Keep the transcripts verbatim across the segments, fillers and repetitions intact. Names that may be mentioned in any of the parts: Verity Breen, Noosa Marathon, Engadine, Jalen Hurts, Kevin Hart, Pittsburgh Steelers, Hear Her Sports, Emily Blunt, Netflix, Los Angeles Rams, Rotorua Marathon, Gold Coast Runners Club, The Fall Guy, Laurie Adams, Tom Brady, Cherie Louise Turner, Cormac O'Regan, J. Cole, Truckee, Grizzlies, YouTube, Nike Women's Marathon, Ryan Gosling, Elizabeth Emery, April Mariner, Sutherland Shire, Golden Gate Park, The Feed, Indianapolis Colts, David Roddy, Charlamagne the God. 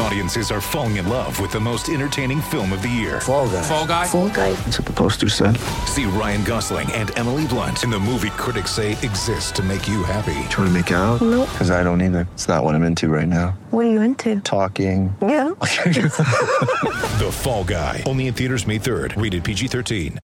Audiences are falling in love with the most entertaining film of the year. Fall Guy. Fall Guy. Fall Guy. That's what the poster said. See Ryan Gosling and Emily Blunt in the movie critics say exists to make you happy. Trying to make it out? Nope. Because I don't either. It's not what I'm into right now. What are you into? Talking. Yeah. The Fall Guy. Only in theaters May third. Rated P G thirteen.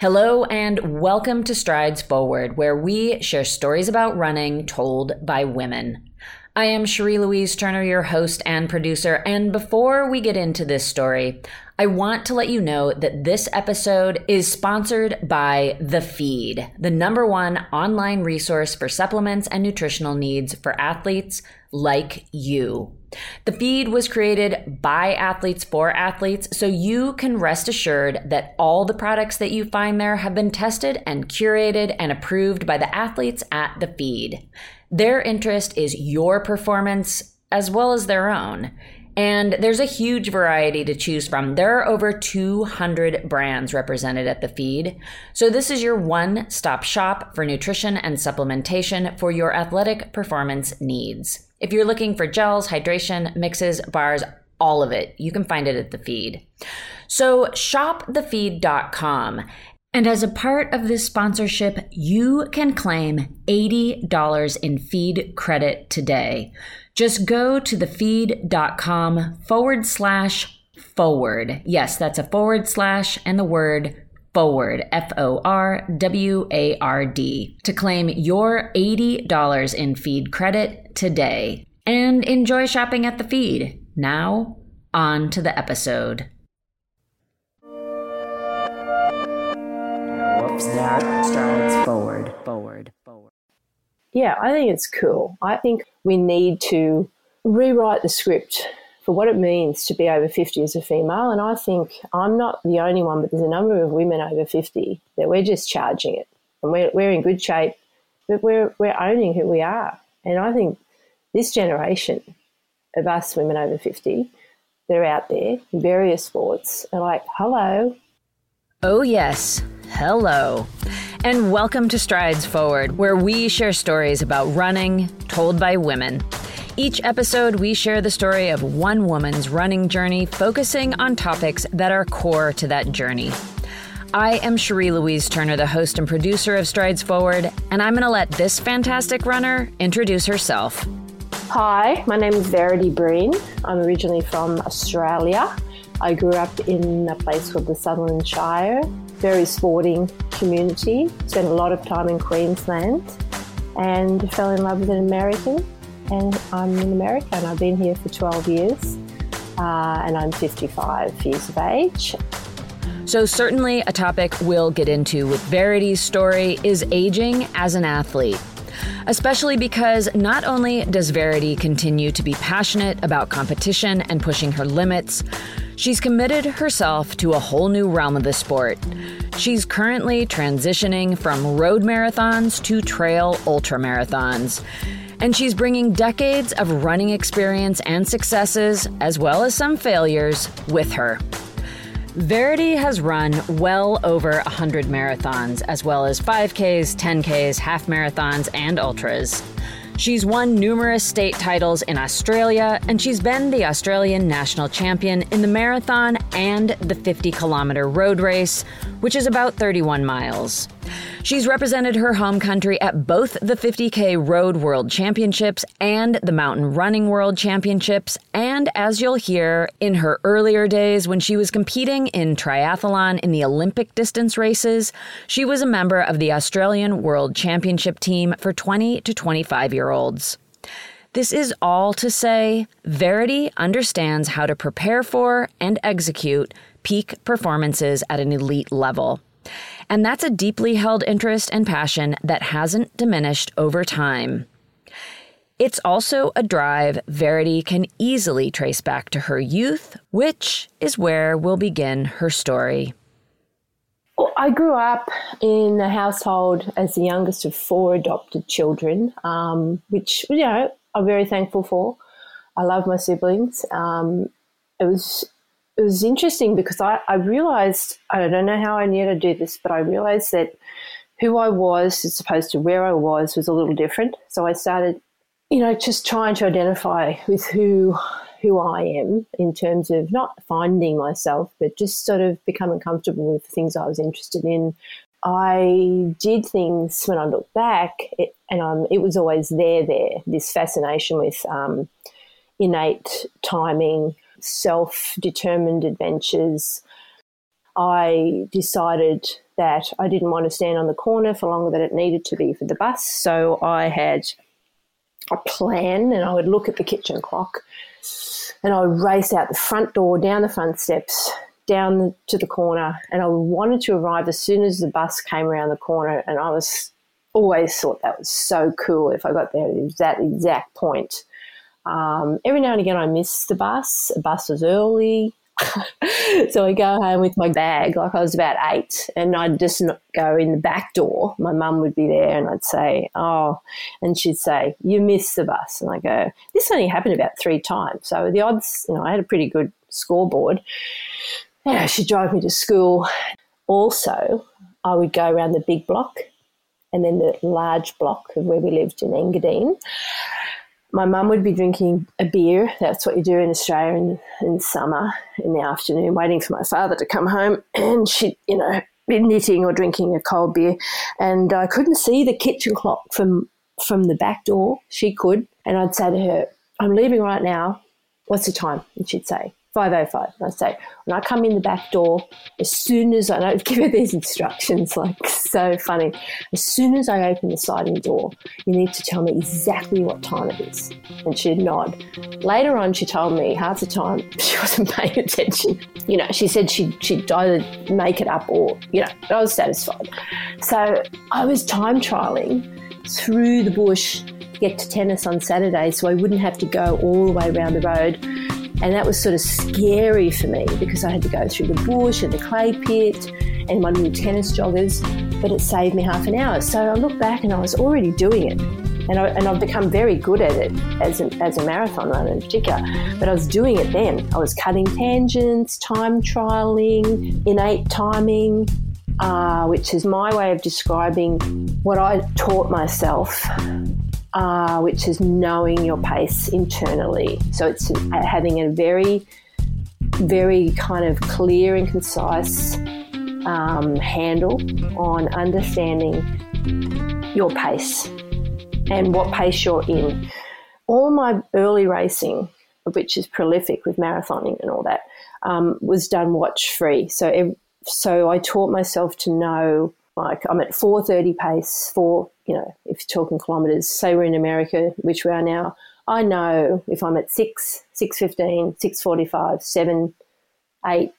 Hello and welcome to Strides Forward, where we share stories about running told by women. I am Cherie Louise Turner, your host and producer, and before we get into this story, I want to let you know that this episode is sponsored by The Feed, the number one online resource for supplements and nutritional needs for athletes like you. The Feed was created by athletes for athletes, so you can rest assured that all the products that you find there have been tested and curated and approved by the athletes at The Feed. Their interest is your performance as well as their own. And there's a huge variety to choose from. There are over two hundred brands represented at The Feed. So this is your one-stop shop for nutrition and supplementation for your athletic performance needs. If you're looking for gels, hydration, mixes, bars, all of it, you can find it at The Feed. So shop the feed dot com. And as a part of this sponsorship, you can claim eighty dollars in feed credit today. Just go to thefeed.com forward slash forward. Yes, that's a forward slash and the word forward, F O R W A R D, to claim your eighty dollars in feed credit today. And enjoy shopping at The Feed. Now, on to the episode. That strides forward, forward, forward. Yeah, I think it's cool. I think we need to rewrite the script for what it means to be over fifty as a female. And I think I'm not the only one, but there's a number of women over fifty that we're just charging it. And we're, we're in good shape, but we're, we're owning who we are. And I think this generation of us women over fifty, they're out there in various sports and like, hello. Oh, yes. Hello, and welcome to Strides Forward, where we share stories about running told by women. Each episode, we share the story of one woman's running journey, focusing on topics that are core to that journey. I am Cherie Louise Turner, the host and producer of Strides Forward, and I'm going to let this fantastic runner introduce herself. Hi, my name is Verity Breen. I'm originally from Australia. I grew up in a place called the Sutherland Shire, very sporting community, spent a lot of time in Queensland and fell in love with an American, and I'm in America and I've been here for twelve years uh, and I'm fifty-five years of age. So certainly a topic we'll get into with Verity's story is aging as an athlete. Especially because not only does Verity continue to be passionate about competition and pushing her limits, she's committed herself to a whole new realm of the sport. She's currently transitioning from road marathons to trail ultramarathons. And she's bringing decades of running experience and successes, as well as some failures, with her. Verity has run well over one hundred marathons, as well as five Ks, ten Ks, half marathons, and ultras. She's won numerous state titles in Australia, and she's been the Australian national champion in the marathon and the fifty-kilometer road race, which is about thirty-one miles. She's represented her home country at both the fifty K Road World Championships and the Mountain Running World Championships, and as you'll hear, in her earlier days when she was competing in triathlon in the Olympic distance races, she was a member of the Australian World Championship team for twenty to twenty-five-year-olds. This is all to say, Verity understands how to prepare for and execute peak performances at an elite level. And that's a deeply held interest and passion that hasn't diminished over time. It's also a drive Verity can easily trace back to her youth, which is where we'll begin her story. Well, I grew up in a household as the youngest of four adopted children, um, which, you know, I'm very thankful for. I love my siblings. Um, it was... it was interesting because I, I realized, I don't know how I knew to do this, but I realized that who I was as opposed to where I was was a little different. So I started, you know, just trying to identify with who who I am in terms of not finding myself, but just sort of becoming comfortable with the things I was interested in. I did things when I look back, it, and um, it was always there, there, this fascination with um, innate timing, self-determined adventures. I decided that I didn't want to stand on the corner for longer than it needed to be for the bus, so I had a plan, and I would look at the kitchen clock and I would race out the front door, down the front steps, down to the corner, and I wanted to arrive as soon as the bus came around the corner, and I was always thought that was so cool if I got there at that exact point. Um, every now and again I missed the bus. The bus was early. So I go home with my bag, like I was about eight, and I'd just not go in the back door. My mum would be there and I'd say, oh, and she'd say, you missed the bus. And I go, this only happened about three times. So the odds, you know, I had a pretty good scoreboard. You know, she'd drive me to school. Also, I would go around the big block and then the large block of where we lived in Engadine. My mum would be drinking a beer. That's what you do in Australia in, in summer in the afternoon, waiting for my father to come home, and she'd, you know, be knitting or drinking a cold beer. And I couldn't see the kitchen clock from from the back door. She could. And I'd say to her, I'm leaving right now. What's the time? And she'd say, five oh five. And I'd say, when I come in the back door, as soon as I, and I'd give her these instructions, like so funny, as soon as I open the sliding door, you need to tell me exactly what time it is. And she'd nod. Later on, she told me half the time she wasn't paying attention. You know, she said she'd, she'd either make it up or, you know, I was satisfied. So I was time trialling through the bush to get to tennis on Saturday so I wouldn't have to go all the way around the road. And that was sort of scary for me because I had to go through the bush and the clay pit and my new tennis joggers, but it saved me half an hour. So I look back and I was already doing it, and, I, and I've become very good at it as a, as a marathon runner in particular, but I was doing it then. I was cutting tangents, time trialling, innate timing, uh, which is my way of describing what I taught myself. Uh, which is knowing your pace internally. So it's having a very, very kind of clear and concise um, handle on understanding your pace and what pace you're in. All my early racing, which is prolific with marathoning and all that, um, was done watch-free. So, so I taught myself to know, like, I'm at four thirty pace for, you know, if you're talking kilometres, say we're in America, which we are now, I know if I'm at six, six fifteen, six forty-five, seven, eight,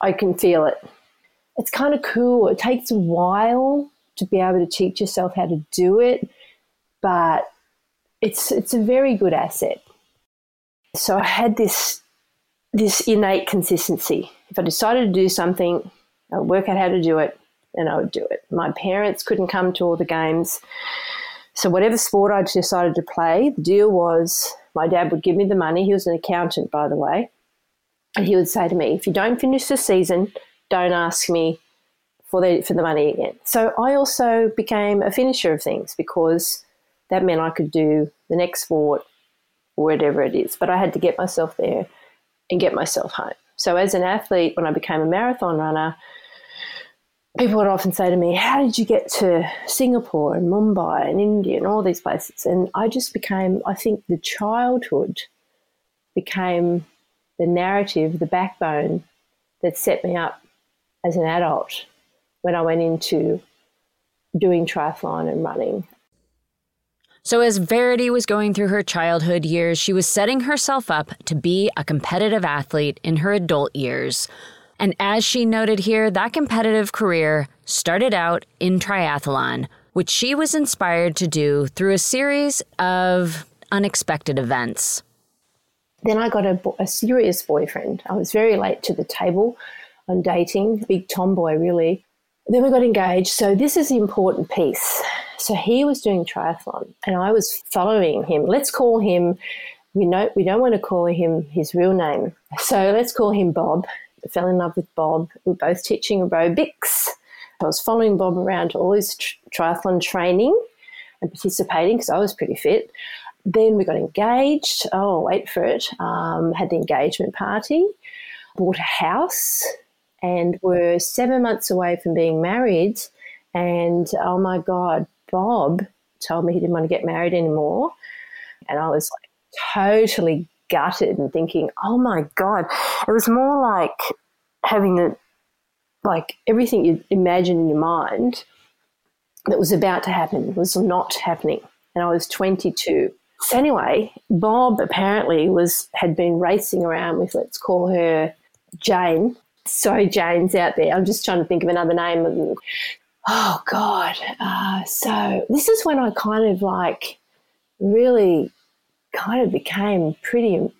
I can feel it. It's kind of cool. It takes a while to be able to teach yourself how to do it, but it's it's a very good asset. So I had this this innate consistency. If I decided to do something, I'll work out how to do it, and I would do it. My parents couldn't come to all the games. So whatever sport I decided to play, the deal was my dad would give me the money. He was an accountant, by the way. And he would say to me, if you don't finish the season, don't ask me for the, for the money again. So I also became a finisher of things because that meant I could do the next sport or whatever it is. But I had to get myself there and get myself home. So as an athlete, when I became a marathon runner, people would often say to me, how did you get to Singapore and Mumbai and India and all these places? And I just became, I think the childhood became the narrative, the backbone that set me up as an adult when I went into doing triathlon and running. So as Verity was going through her childhood years, she was setting herself up to be a competitive athlete in her adult years. And as she noted here, that competitive career started out in triathlon, which she was inspired to do through a series of unexpected events. Then I got a, a serious boyfriend. I was very late to the table on dating, big tomboy really. Then we got engaged. So this is the important piece. So he was doing triathlon and I was following him. Let's call him we know we don't want to call him his real name, so let's call him Bob. I fell in love with Bob. We were both teaching aerobics. I was following Bob around all his tr- triathlon training and participating because I was pretty fit. Then we got engaged. Oh, wait for it. Um, had the engagement party, bought a house, and were seven months away from being married. And, oh, my God, Bob told me he didn't want to get married anymore. And I was like totally gutted and thinking, oh, my God. It was more like having a, like everything you imagine in your mind that was about to happen was not happening. And I was twenty-two. So anyway, Bob apparently was had been racing around with, let's call her Jane. So Jane's out there. I'm just trying to think of another name of them. Oh, God. Uh, so this is when I kind of like really kind of became pretty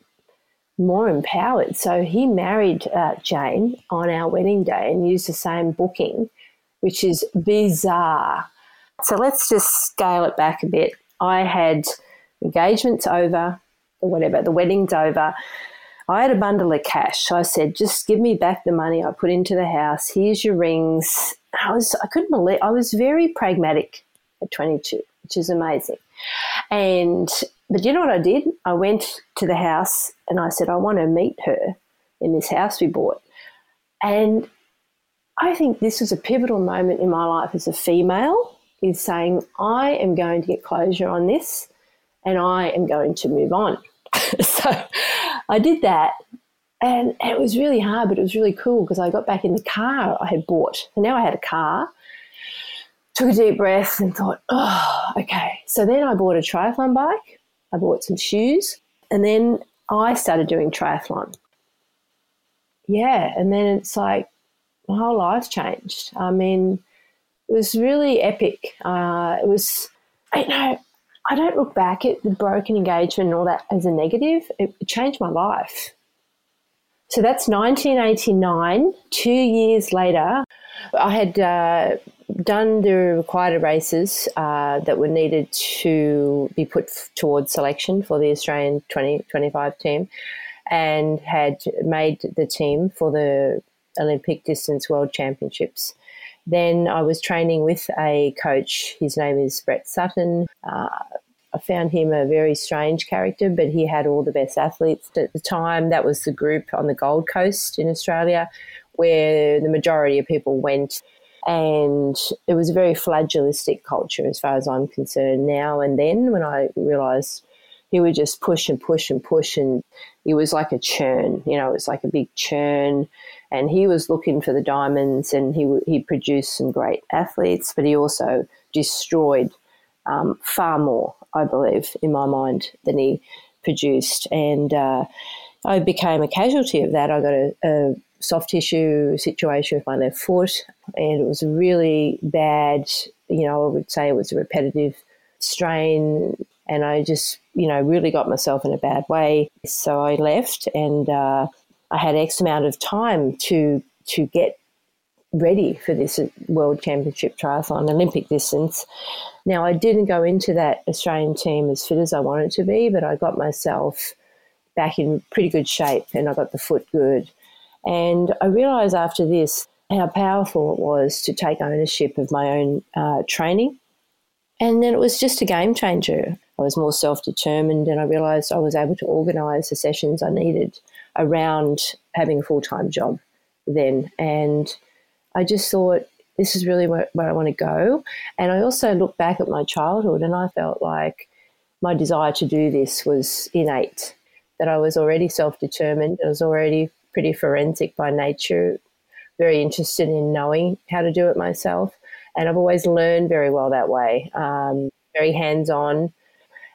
more empowered. So he married uh, Jane on our wedding day and used the same booking, which is bizarre. So let's just scale it back a bit. I had engagements over or whatever, the wedding's over. I had a bundle of cash. I said, just give me back the money I put into the house. Here's your rings. I was, I couldn't believe, I was very pragmatic at twenty-two, which is amazing. And, but you know what I did? I went to the house and I said, I want to meet her in this house we bought. And I think this was a pivotal moment in my life as a female, is saying, I am going to get closure on this and I am going to move on. So I did that, and it was really hard, but it was really cool because I got back in the car I had bought. And now I had a car, took a deep breath and thought, oh, okay. So then I bought a triathlon bike, I bought some shoes, and then I started doing triathlon. Yeah, and then it's like my whole life changed. I mean, it was really epic. Uh, it was, you know, I don't look back at the broken engagement and all that as a negative. It changed my life. So that's nineteen eighty-nine. Two years later, I had uh, done the required races uh, that were needed to be put f- towards selection for the Australian twenty twenty-five team, and had made the team for the Olympic Distance World Championships. Then I was training with a coach. His name is Brett Sutton. Uh, I found him a very strange character, but he had all the best athletes at the time. That was the group on the Gold Coast in Australia where the majority of people went, and it was a very flageolistic culture as far as I'm concerned now and then, when I realised he would just push and push and push, and it was like a churn, you know, it was like a big churn. And he was looking for the diamonds, and he he produced some great athletes, but he also destroyed um, far more, I believe, in my mind, than he produced. And uh, I became a casualty of that. I got a, a soft tissue situation with my left foot, and it was really bad. You know, I would say it was a repetitive strain, and I just, you know, really got myself in a bad way. So I left, and uh, I had X amount of time to to get ready for this World Championship triathlon, Olympic distance. Now, I didn't go into that Australian team as fit as I wanted to be, but I got myself back in pretty good shape, and I got the foot good. And I realised after this how powerful it was to take ownership of my own uh, training. And then it was just a game changer. I was more self-determined, and I realised I was able to organise the sessions I needed around having a full-time job then. And I just thought, this is really where, where I want to go. And I also looked back at my childhood, and I felt like my desire to do this was innate, that I was already self-determined. I was already pretty forensic by nature, very interested in knowing how to do it myself. And I've always learned very well that way, um, very hands-on.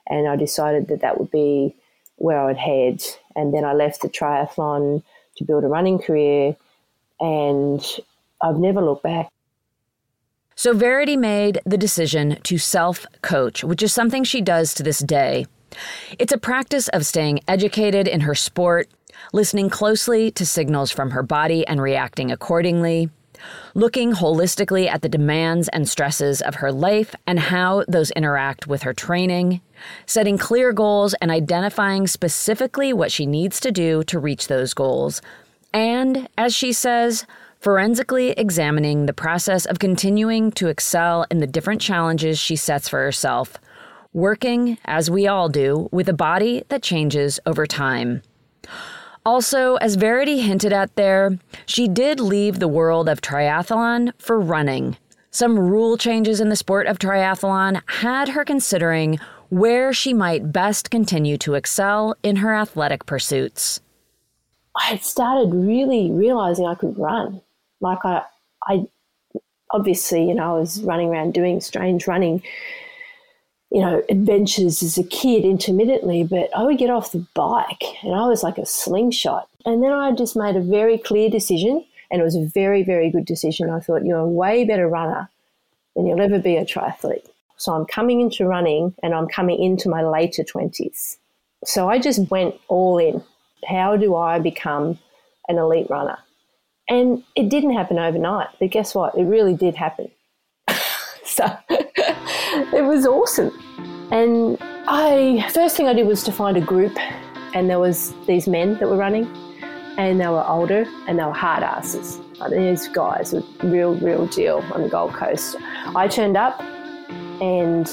And I decided that that would be where I would head. And then I left the triathlon to build a running career, and I've never looked back. So Verity made the decision to self-coach, which is something she does to this day. It's a practice of staying educated in her sport, listening closely to signals from her body and reacting accordingly, looking holistically at the demands and stresses of her life and how those interact with her training, setting clear goals and identifying specifically what she needs to do to reach those goals, and, as she says, forensically examining the process of continuing to excel in the different challenges she sets for herself, working, as we all do, with a body that changes over time. Also, as Verity hinted at there, she did leave the world of triathlon for running. Some rule changes in the sport of triathlon had her considering where she might best continue to excel in her athletic pursuits. I had started really realizing I could run. Like I, I obviously, you know, I was running around doing strange running, you know, adventures as a kid intermittently, but I would get off the bike and I was like a slingshot. And then I just made a very clear decision, and it was a very, very good decision. I thought, you're a way better runner than you'll ever be a triathlete. So I'm coming into running, and I'm coming into my later twenties. So I just went all in. How do I become an elite runner? And it didn't happen overnight, but guess what? It really did happen. So it was awesome. And I first thing I did was to find a group, and there was these men that were running, and they were older and they were hard asses. Like these guys were real, real deal on the Gold Coast. I turned up, and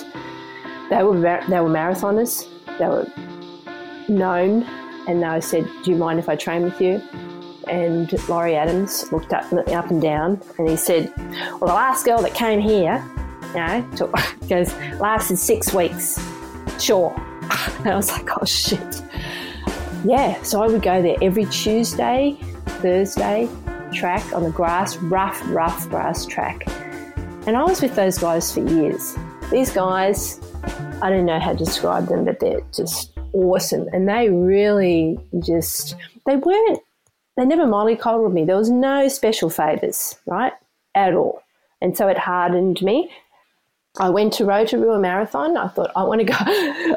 they were they were marathoners. They were known. And I said, do you mind if I train with you? And Laurie Adams looked up, up and down, and he said, well, the last girl that came here, you know, took, goes, lasted six weeks. Sure. And I was like, oh, shit. Yeah, so I would go there every Tuesday, Thursday, track on the grass, rough, rough grass track. And I was with those guys for years. These guys, I don't know how to describe them, but they're just awesome. And they really just, they weren't, they never mollycoddled me. There was no special favours, right, at all. And so it hardened me. I went to Rotorua Marathon. I thought, I want to go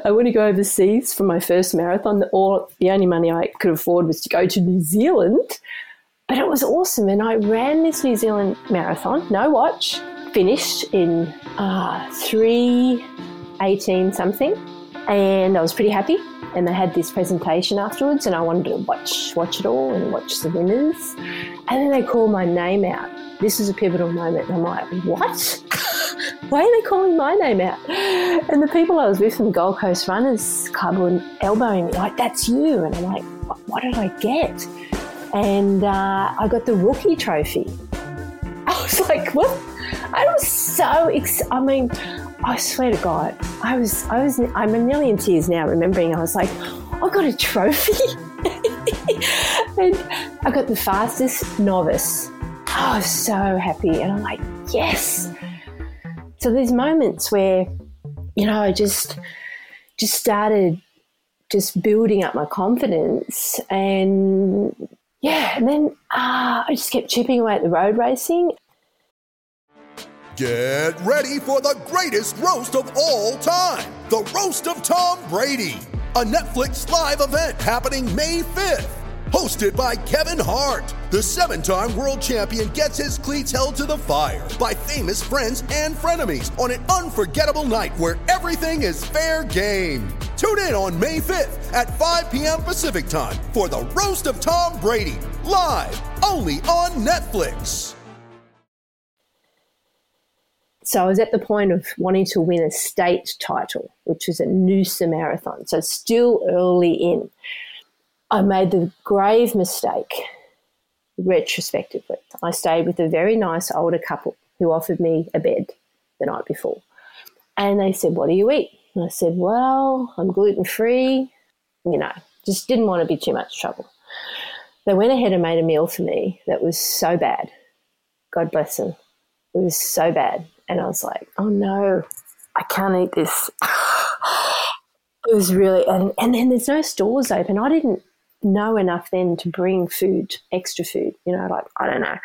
I want to go overseas for my first marathon. All, the only money I could afford was to go to New Zealand. But it was awesome. And I ran this New Zealand marathon, no watch, finished in uh, three eighteen something. And I was pretty happy, and they had this presentation afterwards, and I wanted to watch watch it all and watch the winners. And then they call my name out. This is a pivotal moment, and I'm like, what? Why are they calling my name out? And the people I was with from the Gold Coast Runners Club were elbowing me, like, that's you. And I'm like, what did I get? And uh, I got the rookie trophy. I was like, what? I was so excited. I mean, I swear to God, I was, I was, I'm nearly in tears now remembering. I was like, I got a trophy. And I got the fastest novice. I was so happy. And I'm like, yes. So there's moments where, you know, I just, just started just building up my confidence. And yeah, and then uh, I just kept chipping away at the road racing. Get ready for the greatest roast of all time, the Roast of Tom Brady, a Netflix live event happening May fifth. Hosted by Kevin Hart, the seven-time world champion gets his cleats held to the fire by famous friends and frenemies on an unforgettable night where everything is fair game. Tune in on May fifth at five p.m. Pacific time for the Roast of Tom Brady, live only on Netflix. So I was at the point of wanting to win a state title, which was a Noosa Marathon, so still early in. I made the grave mistake, retrospectively. I stayed with a very nice older couple who offered me a bed the night before. And they said, what do you eat? And I said, well, I'm gluten-free, you know, just didn't want to be too much trouble. They went ahead and made a meal for me that was so bad. God bless them. It was so bad. And I was like, oh, no, I can't eat this. It was really – and and then there's no stores open. I didn't know enough then to bring food, extra food, you know, like I don't know.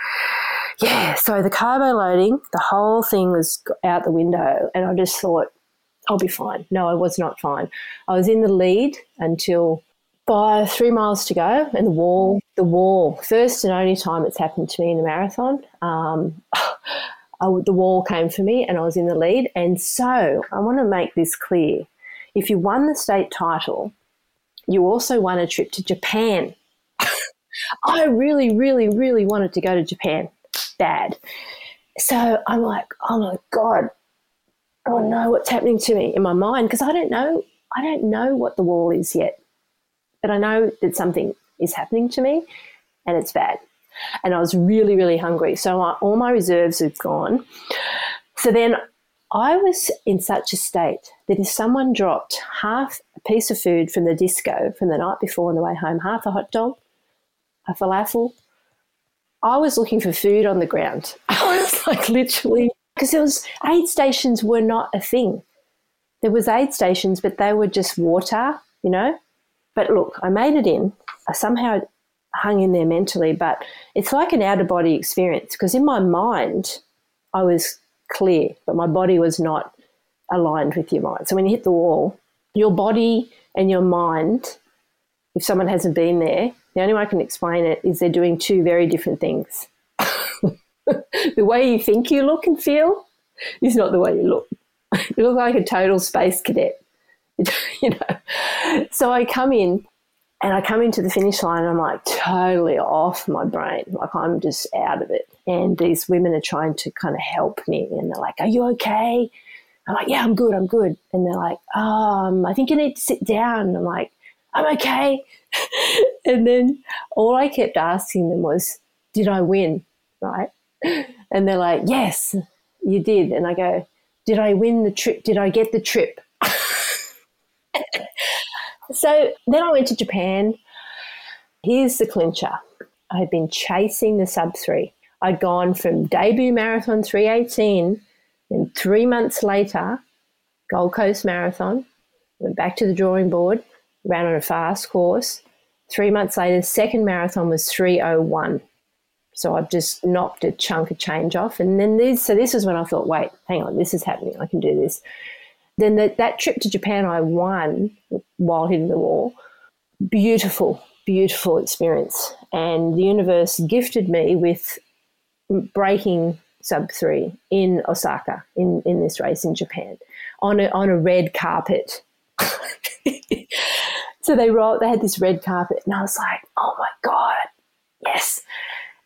Yeah, so the carbo loading, the whole thing was out the window, and I just thought I'll be fine. No, I was not fine. I was in the lead until by three miles to go, and the wall, the wall, first and only time it's happened to me in a marathon, um, I, the wall came for me and I was in the lead. And so I want to make this clear. If you won the state title, you also won a trip to Japan. I really, really, really wanted to go to Japan bad. So I'm like, oh, my God, oh, no, what's happening to me in my mind? Because I don't know. I don't know what the wall is yet, but I know that something is happening to me and it's bad. And I was really, really hungry. So I, all my reserves had gone. So then I was in such a state that if someone dropped half a piece of food from the disco from the night before on the way home, half a hot dog, a falafel, I was looking for food on the ground. I was like literally, because it was aid stations were not a thing. There was aid stations, but they were just water, you know. But look, I made it in. I somehow hung in there mentally, but it's like an out-of-body experience because in my mind I was clear, but my body was not aligned with your mind. So when you hit the wall, your body and your mind, if someone hasn't been there, the only way I can explain it is they're doing two very different things. The way you think you look and feel is not the way you look. You look like a total space cadet, you know. So I come in and I come into the finish line and I'm like totally off my brain, like I'm just out of it. And these women are trying to kind of help me and they're like, are you okay? I'm like, yeah, I'm good, I'm good. And they're like, um, I think you need to sit down. And I'm like, I'm okay. And then all I kept asking them was, did I win, right? And they're like, yes, you did. And I go, did I win the trip? Did I get the trip? So then I went to Japan. Here's the clincher. I had been chasing the sub three. I'd gone from debut marathon three eighteen, and three months later, Gold Coast Marathon, went back to the drawing board, ran on a fast course. Three months later, second marathon was three oh one. So I've just knocked a chunk of change off. And then this, so this is when I thought, wait, hang on, this is happening. I can do this. Then the, that trip to Japan I won while hitting the wall. Beautiful, beautiful experience. And the universe gifted me with breaking sub three in Osaka in, in this race in Japan on a, on a red carpet. So they rolled, they had this red carpet and I was like, oh my God, yes.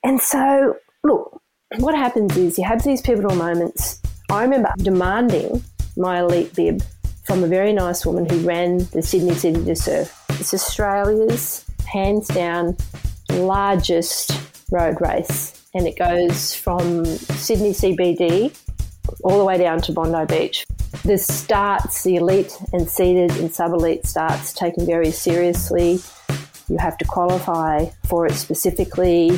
And so, look, what happens is you have these pivotal moments. I remember demanding my elite bib from a very nice woman who ran the Sydney City to Surf. It's Australia's hands down largest road race, and it goes from Sydney C B D all the way down to Bondi Beach. The starts, the elite and seated and sub-elite starts taken very seriously. You have to qualify for it specifically.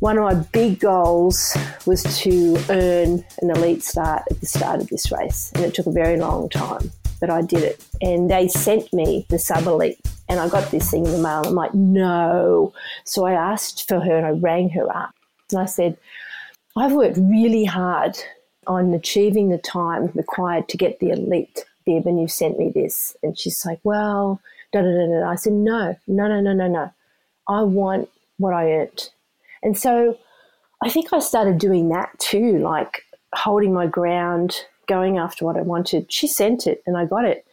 One of my big goals was to earn an elite start at the start of this race, and it took a very long time, but I did it. And they sent me the sub-elite, and I got this thing in the mail. I'm like, no. So I asked for her, and I rang her up, and I said, I've worked really hard on achieving the time required to get the elite bib, and you sent me this. And she's like, well, da-da-da-da. I said, no, no, no, no, no, no. I want what I earned. And so I think I started doing that too, like holding my ground, going after what I wanted. She sent it and I got it.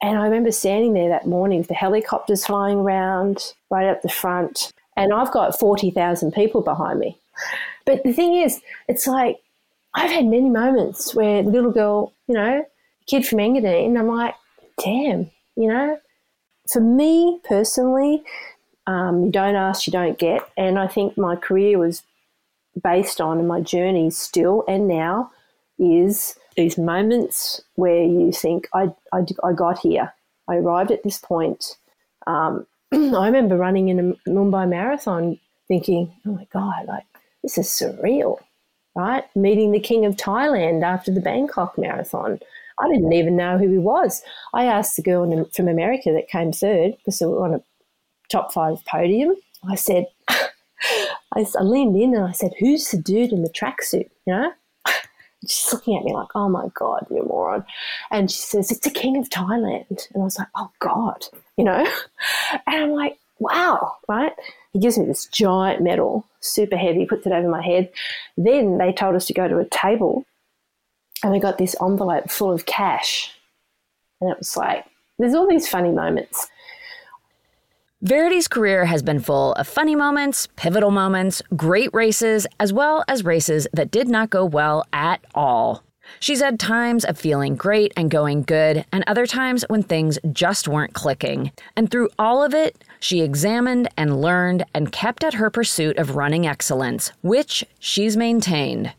And I remember standing there that morning with the helicopters flying around right up the front, and I've got forty thousand people behind me. But the thing is, it's like, I've had many moments where the little girl, you know, kid from Engadine, I'm like, damn, you know. For me personally, um, you don't ask, you don't get. And I think my career was based on, and my journey still and now is, these moments where you think, I, I, I got here. I arrived at this point. Um, I remember running in a Mumbai marathon thinking, oh, my God, like this is surreal. Right, meeting the King of Thailand after the Bangkok Marathon. I didn't even know who he was. I asked the girl from America that came third, because we were on a top five podium. I said, I leaned in and I said, who's the dude in the tracksuit, you know? she's looking at me like, oh my God, you moron. And she says, it's the king of Thailand. And I was like, oh God, you know. And I'm like, wow, right? He gives me this giant medal, super heavy, puts it over my head. Then they told us to go to a table and we got this envelope full of cash. And it was like, there's all these funny moments. Verity's career has been full of funny moments, pivotal moments, great races, as well as races that did not go well at all. She's had times of feeling great and going good, and other times when things just weren't clicking. And through all of it, she examined and learned and kept at her pursuit of running excellence, which she's maintained.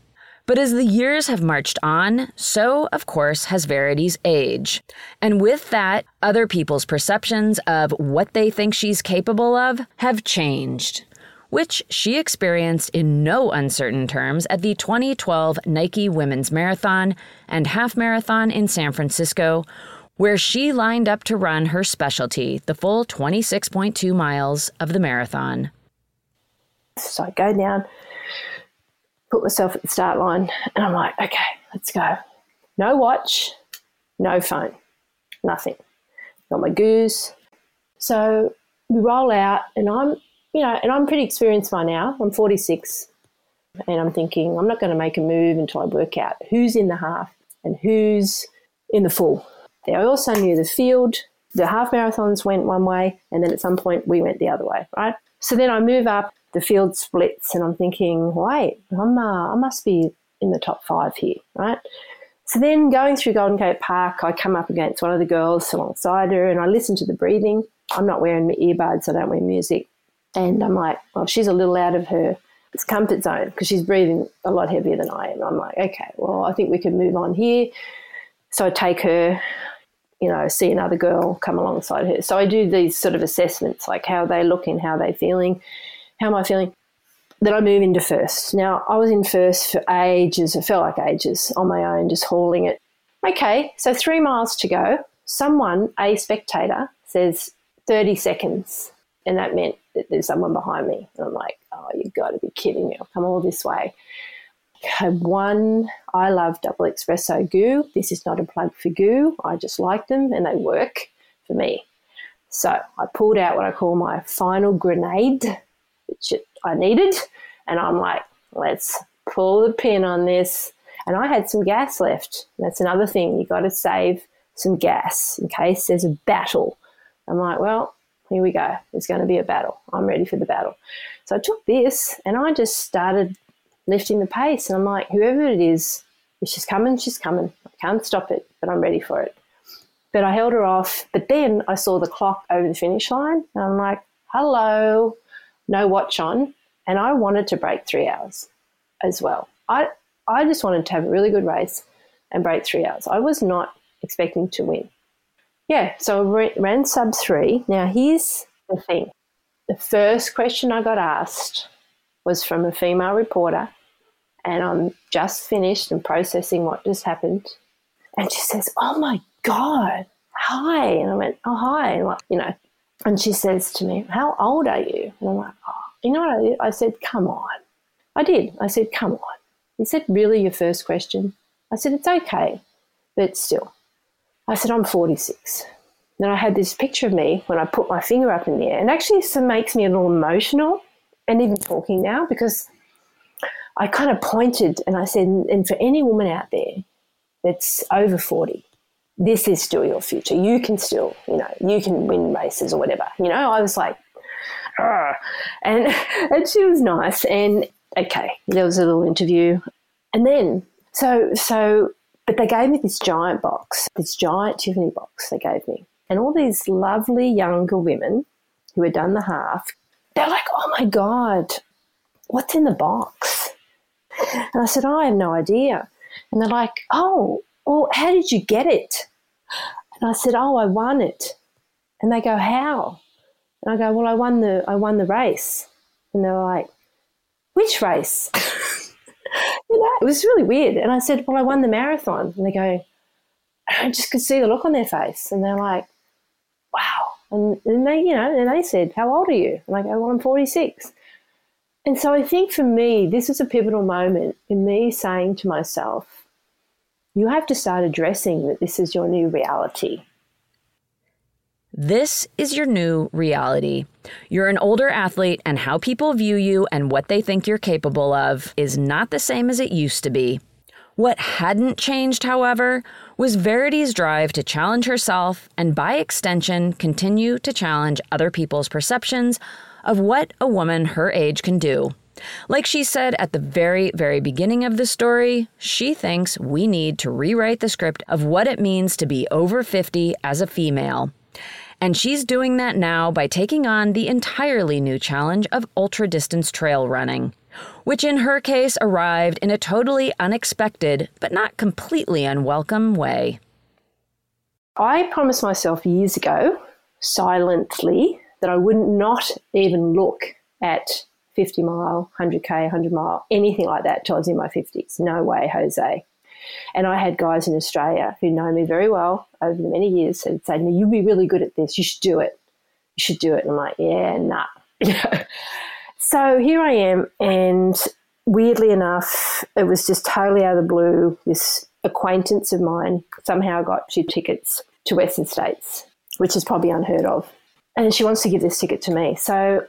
But as the years have marched on, so, of course, has Verity's age. And with that, other people's perceptions of what they think she's capable of have changed, which she experienced in no uncertain terms at the twenty twelve Nike Women's Marathon and Half Marathon in San Francisco, where she lined up to run her specialty, the full twenty-six point two miles of the marathon. So I go down, put myself at the start line, and I'm like, okay, let's go. No watch, no phone, nothing. Got my goose. So we roll out, and I'm, you know, and I'm pretty experienced by now. I'm forty-six, and I'm thinking I'm not going to make a move until I work out who's in the half and who's in the full. I also knew the field. The half marathons went one way, and then at some point we went the other way, right? So then I move up. The field splits and I'm thinking, wait, I'm, uh, I must be in the top five here, right? So then going through Golden Gate Park, I come up against one of the girls alongside her and I listen to the breathing. I'm not wearing my earbuds, I don't wear music. And I'm like, well, she's a little out of her comfort zone because she's breathing a lot heavier than I am. I'm like, okay, well, I think we can move on here. So I take her, you know, see another girl come alongside her. So I do these sort of assessments, like how they looking, how they feeling. How am I feeling? Then I move into first. Now, I was in first for ages. It felt like ages on my own, just hauling it. Okay, so three miles to go. Someone, a spectator, says thirty seconds, and that meant that there's someone behind me. And I'm like, oh, you've got to be kidding me. I've come all this way. I had one I Love Double Espresso Goo. This is not a plug for Goo. I just like them, and they work for me. So I pulled out what I call my final grenade, which I needed, and I'm like, let's pull the pin on this. And I had some gas left. That's another thing. You got to save some gas in case there's a battle. I'm like, well, here we go. There's going to be a battle. I'm ready for the battle. So I took this, and I just started lifting the pace, and I'm like, whoever it is, if she's coming, she's coming. I can't stop it, but I'm ready for it. But I held her off, but then I saw the clock over the finish line, and I'm like, hello. No watch on, and I wanted to break three hours as well. I I just wanted to have a really good race and break three hours. I was not expecting to win. Yeah, so I ran sub three. Now, here's the thing. The first question I got asked was from a female reporter, and I'm just finished and processing what just happened. And she says, oh, my God, hi. And I went, oh, hi, and like, you know. And she says to me, how old are you? And I'm like, oh, you know what I did? I said, come on. I did. I said, come on. Is that really your first question? I said, it's okay, but still. I said, I'm forty-six. Then I had this picture of me when I put my finger up in the air. And actually this makes me a little emotional and even talking now, because I kind of pointed and I said, and for any woman out there that's over forty, this is still your future. You can still, you know, you can win races or whatever. You know, I was like, ugh. And, and she was nice. And, okay, there was a little interview. And then, so, so, but they gave me this giant box, this giant Tiffany box they gave me. And all these lovely younger women who had done the half, they're like, oh, my God, what's in the box? And I said, oh, I have no idea. And they're like, oh, well, how did you get it? And I said, oh, I won it. And they go, how? And I go, well, I won the I won the race. And they're like, which race? You know, it was really weird. And I said, well, I won the marathon. And they go, I just could see the look on their face. And they're like, wow. And, and they, you know, and they said, how old are you? And I go, well, I'm forty-six. And so I think for me, this was a pivotal moment in me saying to myself, you have to start addressing that this is your new reality. This is your new reality. You're an older athlete, and how people view you and what they think you're capable of is not the same as it used to be. What hadn't changed, however, was Verity's drive to challenge herself and, by extension, continue to challenge other people's perceptions of what a woman her age can do. Like she said at the very, very beginning of the story, she thinks we need to rewrite the script of what it means to be over fifty as a female. And she's doing that now by taking on the entirely new challenge of ultra-distance trail running, which in her case arrived in a totally unexpected, but not completely unwelcome way. I promised myself years ago, silently, that I would not even look at fifty mile, one hundred K, one hundred mile, anything like that till I was in my fifties. No way, Jose. And I had guys in Australia who know me very well over the many years who'd say to me, you'll be really good at this. You should do it. You should do it. And I'm like, yeah, nah. So here I am, and weirdly enough, it was just totally out of the blue. This acquaintance of mine somehow got two tickets to Western States, which is probably unheard of. And she wants to give this ticket to me. So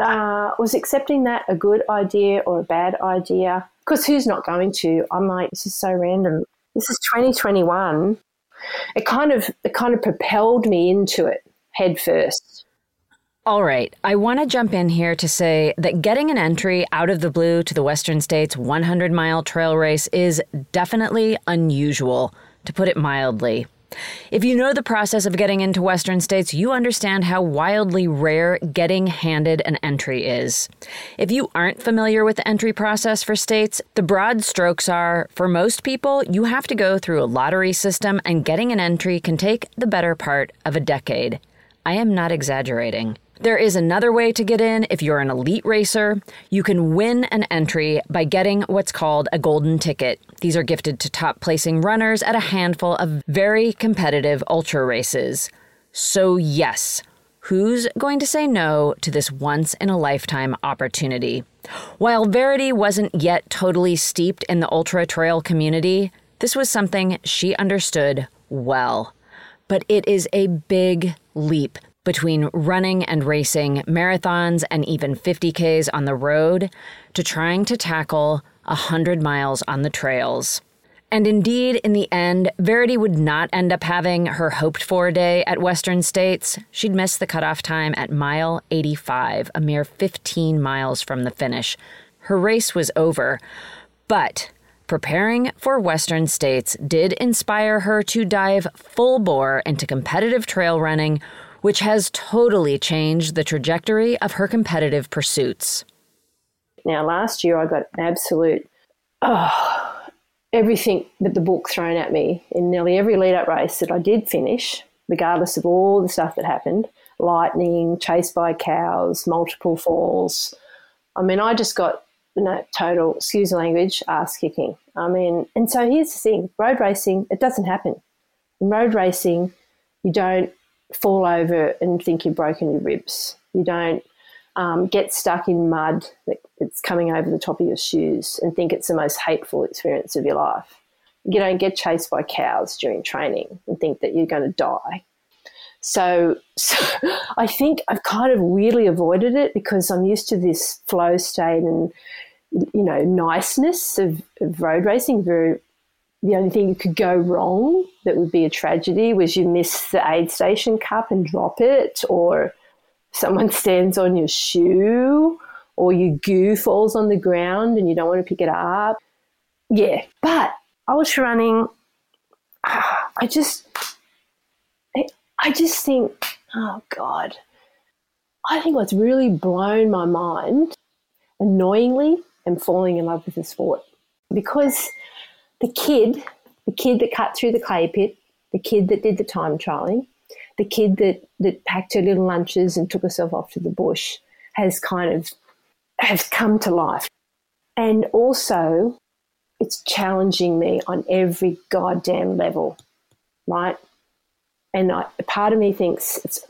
uh, was accepting that a good idea or a bad idea? Because who's not going to? I'm like, this is so random. This is twenty twenty-one. It kind of it kind of propelled me into it head first. All right, I want to jump in here to say that getting an entry out of the blue to the Western States one hundred mile trail race is definitely unusual, to put it mildly. If you know the process of getting into Western States, you understand how wildly rare getting handed an entry is. If you aren't familiar with the entry process for states, the broad strokes are, for most people, you have to go through a lottery system, and getting an entry can take the better part of a decade. I am not exaggerating. There is another way to get in if you're an elite racer. You can win an entry by getting what's called a golden ticket. These are gifted to top-placing runners at a handful of very competitive ultra races. So yes, who's going to say no to this once-in-a-lifetime opportunity? While Verity wasn't yet totally steeped in the ultra trail community, this was something she understood well. But it is a big leap between running and racing marathons and even fifty Ks on the road to trying to tackle one hundred miles on the trails. And indeed, in the end, Verity would not end up having her hoped-for day at Western States. She'd missed the cutoff time at mile eighty-five, a mere fifteen miles from the finish. Her race was over, but preparing for Western States did inspire her to dive full bore into competitive trail running, which has totally changed the trajectory of her competitive pursuits. Now, last year I got an absolute, oh, everything but the book thrown at me in nearly every lead-up race that I did finish, regardless of all the stuff that happened, lightning, chased by cows, multiple falls. I mean, I just got no, total, excuse the language, ass-kicking. I mean, and so here's the thing. Road racing, it doesn't happen. In road racing, you don't fall over and think you've broken your ribs. You don't um, get stuck in mud that's coming over the top of your shoes and think it's the most hateful experience of your life. You don't get chased by cows during training and think that you're going to die. So, so I think I've kind of weirdly avoided it because I'm used to this flow state and, you know, niceness of, of road racing. Very The only thing that could go wrong that would be a tragedy was you miss the aid station cup and drop it, or someone stands on your shoe, or your goo falls on the ground and you don't want to pick it up. Yeah, but ultra running, I just, I just think, oh God, I think what's really blown my mind, annoyingly, am falling in love with the sport, because The kid, the kid that cut through the clay pit, the kid that did the time trialing, the kid that, that packed her little lunches and took herself off to the bush has kind of has come to life. And also it's challenging me on every goddamn level, right? And I, part of me thinks it's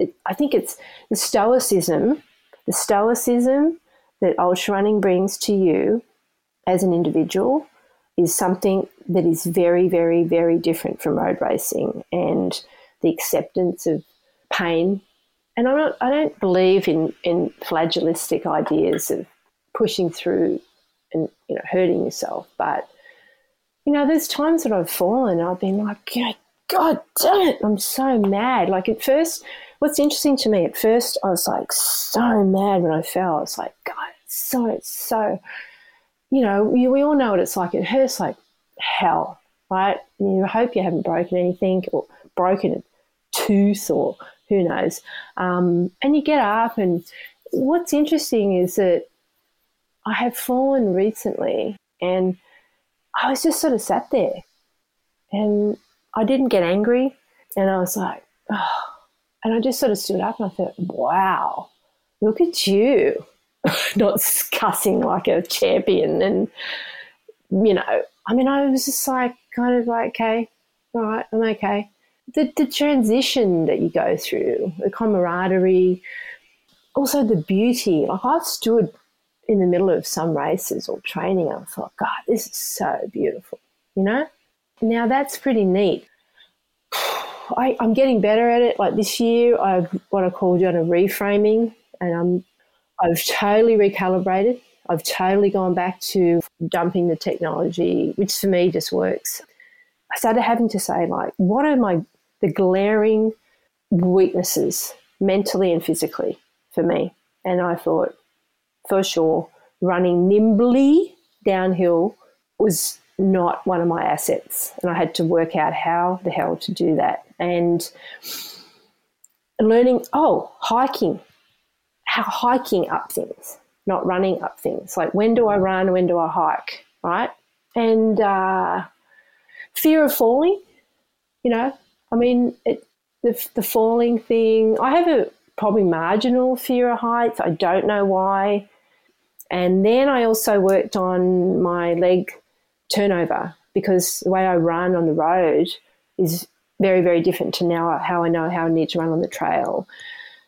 it, – I think it's the stoicism, the stoicism that ultra running brings to you as an individual is something that is very, very, very different from road racing, and the acceptance of pain. And I'm not, I don't believe in, in flagellistic ideas of pushing through and, you know, hurting yourself. But, you know, there's times that I've fallen and I've been like, God, God damn it, I'm so mad. Like at first, what's interesting to me, at first I was like so mad when I fell. I was like, God, it's so, it's so, you know, we, we all know what it's like. It hurts like hell, right? You hope you haven't broken anything or broken a tooth or who knows. Um, and you get up, and what's interesting is that I have fallen recently and I was just sort of sat there and I didn't get angry, and I was like, oh, and I just sort of stood up and I thought, wow, look at you, not cussing like a champion. And, you know, I mean, I was just like kind of like, okay, all right, I'm okay. The, the transition that you go through, the camaraderie, also the beauty. Like I've stood in the middle of some races or training and I thought, God, this is so beautiful, you know? Now that's pretty neat. I, I'm getting better at it. Like this year I've what I call doing a reframing, and I'm, I've totally recalibrated. I've totally gone back to dumping the technology, which for me just works. I started having to say, like, what are my the glaring weaknesses mentally and physically for me? And I thought, for sure, running nimbly downhill was not one of my assets, and I had to work out how the hell to do that. And learning, oh, hiking, how hiking up things, not running up things. Like when do I run, when do I hike, right? And uh, fear of falling, you know, I mean, it, the, the falling thing, I have a probably marginal fear of heights. I don't know why. And then I also worked on my leg turnover, because the way I run on the road is very, very different to now how I know how I need to run on the trail.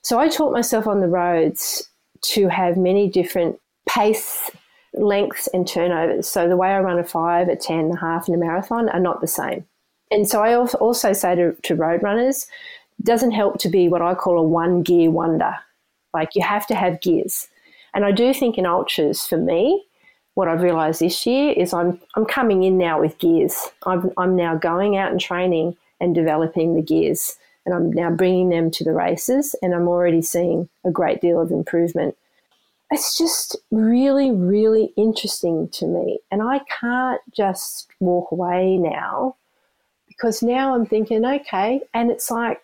So I taught myself on the roads to have many different pace, lengths and turnovers. So the way I run a five, a ten, a half and a marathon are not the same. And so I also say to, to road runners, it doesn't help to be what I call a one gear wonder. Like you have to have gears. And I do think in ultras for me, what I've realised this year is I'm I'm coming in now with gears. I'm I'm now going out and training and developing the gears, and I'm now bringing them to the races, and I'm already seeing a great deal of improvement. It's just really, really interesting to me, and I can't just walk away now, because now I'm thinking, okay, and it's like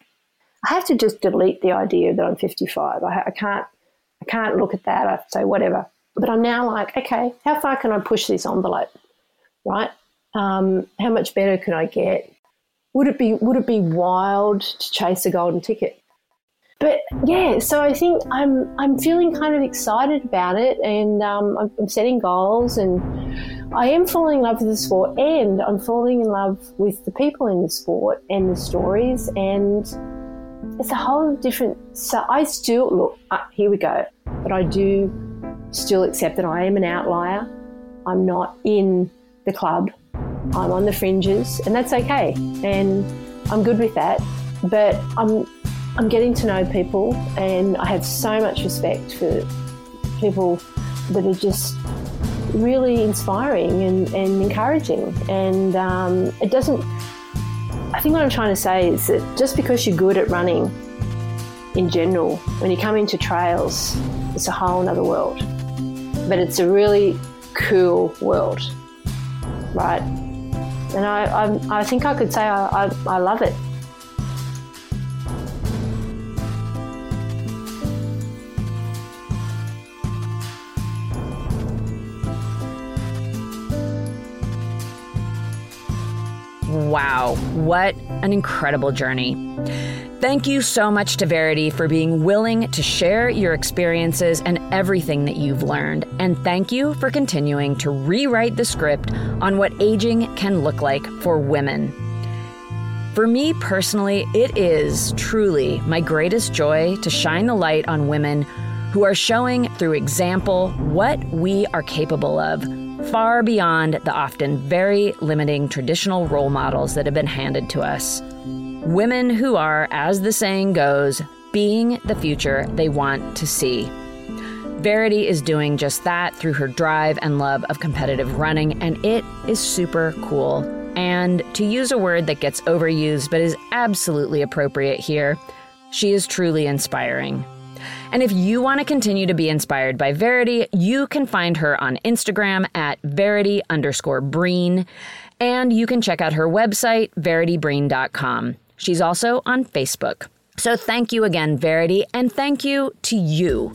I have to just delete the idea that I'm fifty-five. I, I can't I can't look at that. I have to say whatever. But I'm now like, okay, how far can I push this envelope, right? Um, how much better can I get? Would it be would it be wild to chase a golden ticket? But yeah, so I think I'm I'm feeling kind of excited about it, and um, I'm, I'm setting goals, and I am falling in love with the sport, and I'm falling in love with the people in the sport and the stories, and it's a whole different. So I still look. Uh, here we go. But I do. Still accept that I am an outlier. I'm not in the club. I'm on the fringes, and that's okay. And I'm good with that. But I'm I'm getting to know people, and I have so much respect for people that are just really inspiring and, and encouraging. And um, it doesn't, I think what I'm trying to say is that just because you're good at running in general, when you come into trails, it's a whole nother world. But it's a really cool world, right? And I, I, I think I could say I, I, I love it. Wow, what an incredible journey. Thank you so much to Verity for being willing to share your experiences and everything that you've learned. And thank you for continuing to rewrite the script on what aging can look like for women. For me personally, it is truly my greatest joy to shine the light on women who are showing through example what we are capable of, far beyond the often very limiting traditional role models that have been handed to us. Women who are, as the saying goes, being the future they want to see. Verity is doing just that through her drive and love of competitive running, and it is super cool. And to use a word that gets overused but is absolutely appropriate here, she is truly inspiring. And if you want to continue to be inspired by Verity, you can find her on Instagram at Verity underscore Breen, and you can check out her website, verity breen dot com. She's also on Facebook. So thank you again, Verity, and thank you to you.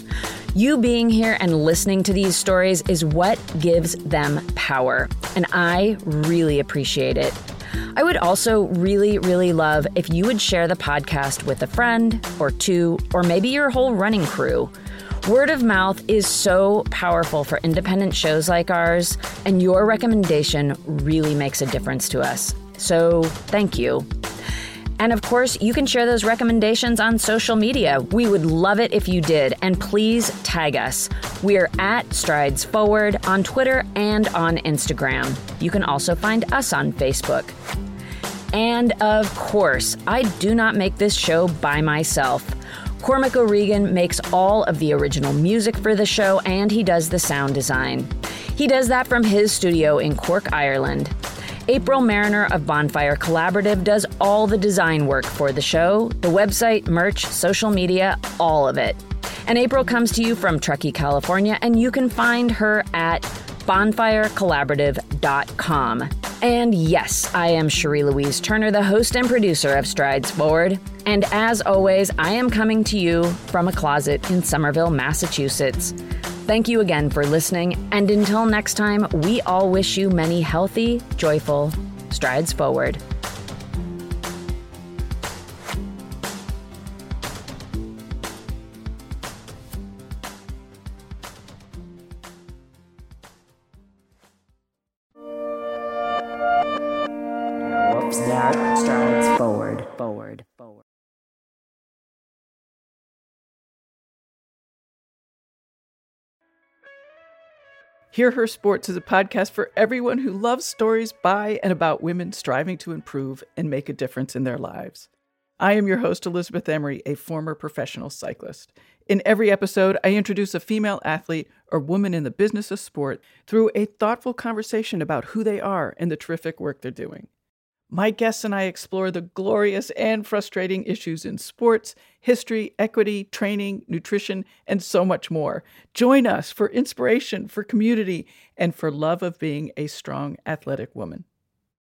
You being here and listening to these stories is what gives them power, and I really appreciate it. I would also really, really love if you would share the podcast with a friend or two, or maybe your whole running crew. Word of mouth is so powerful for independent shows like ours, and your recommendation really makes a difference to us. So thank you. And of course, you can share those recommendations on social media. We would love it if you did. And please tag us. We are at Strides Forward on Twitter and on Instagram. You can also find us on Facebook. And of course, I do not make this show by myself. Cormac O'Regan makes all of the original music for the show, and he does the sound design. He does that from his studio in Cork, Ireland. April Mariner of Bonfire Collaborative does all the design work for the show, the website, merch, social media, all of it. And April comes to you from Truckee, California, and you can find her at bonfire collaborative dot com. And yes, I am Cherie Louise Turner, the host and producer of Strides Forward. And as always, I am coming to you from a closet in Somerville, Massachusetts. Thank you again for listening, and until next time, we all wish you many healthy, joyful strides forward. Strides forward, forward, forward. Hear Her Sports is a podcast for everyone who loves stories by and about women striving to improve and make a difference in their lives. I am your host, Elizabeth Emery, a former professional cyclist. In every episode, I introduce a female athlete or woman in the business of sport through a thoughtful conversation about who they are and the terrific work they're doing. My guests and I explore the glorious and frustrating issues in sports, history, equity, training, nutrition, and so much more. Join us for inspiration, for community, and for love of being a strong athletic woman.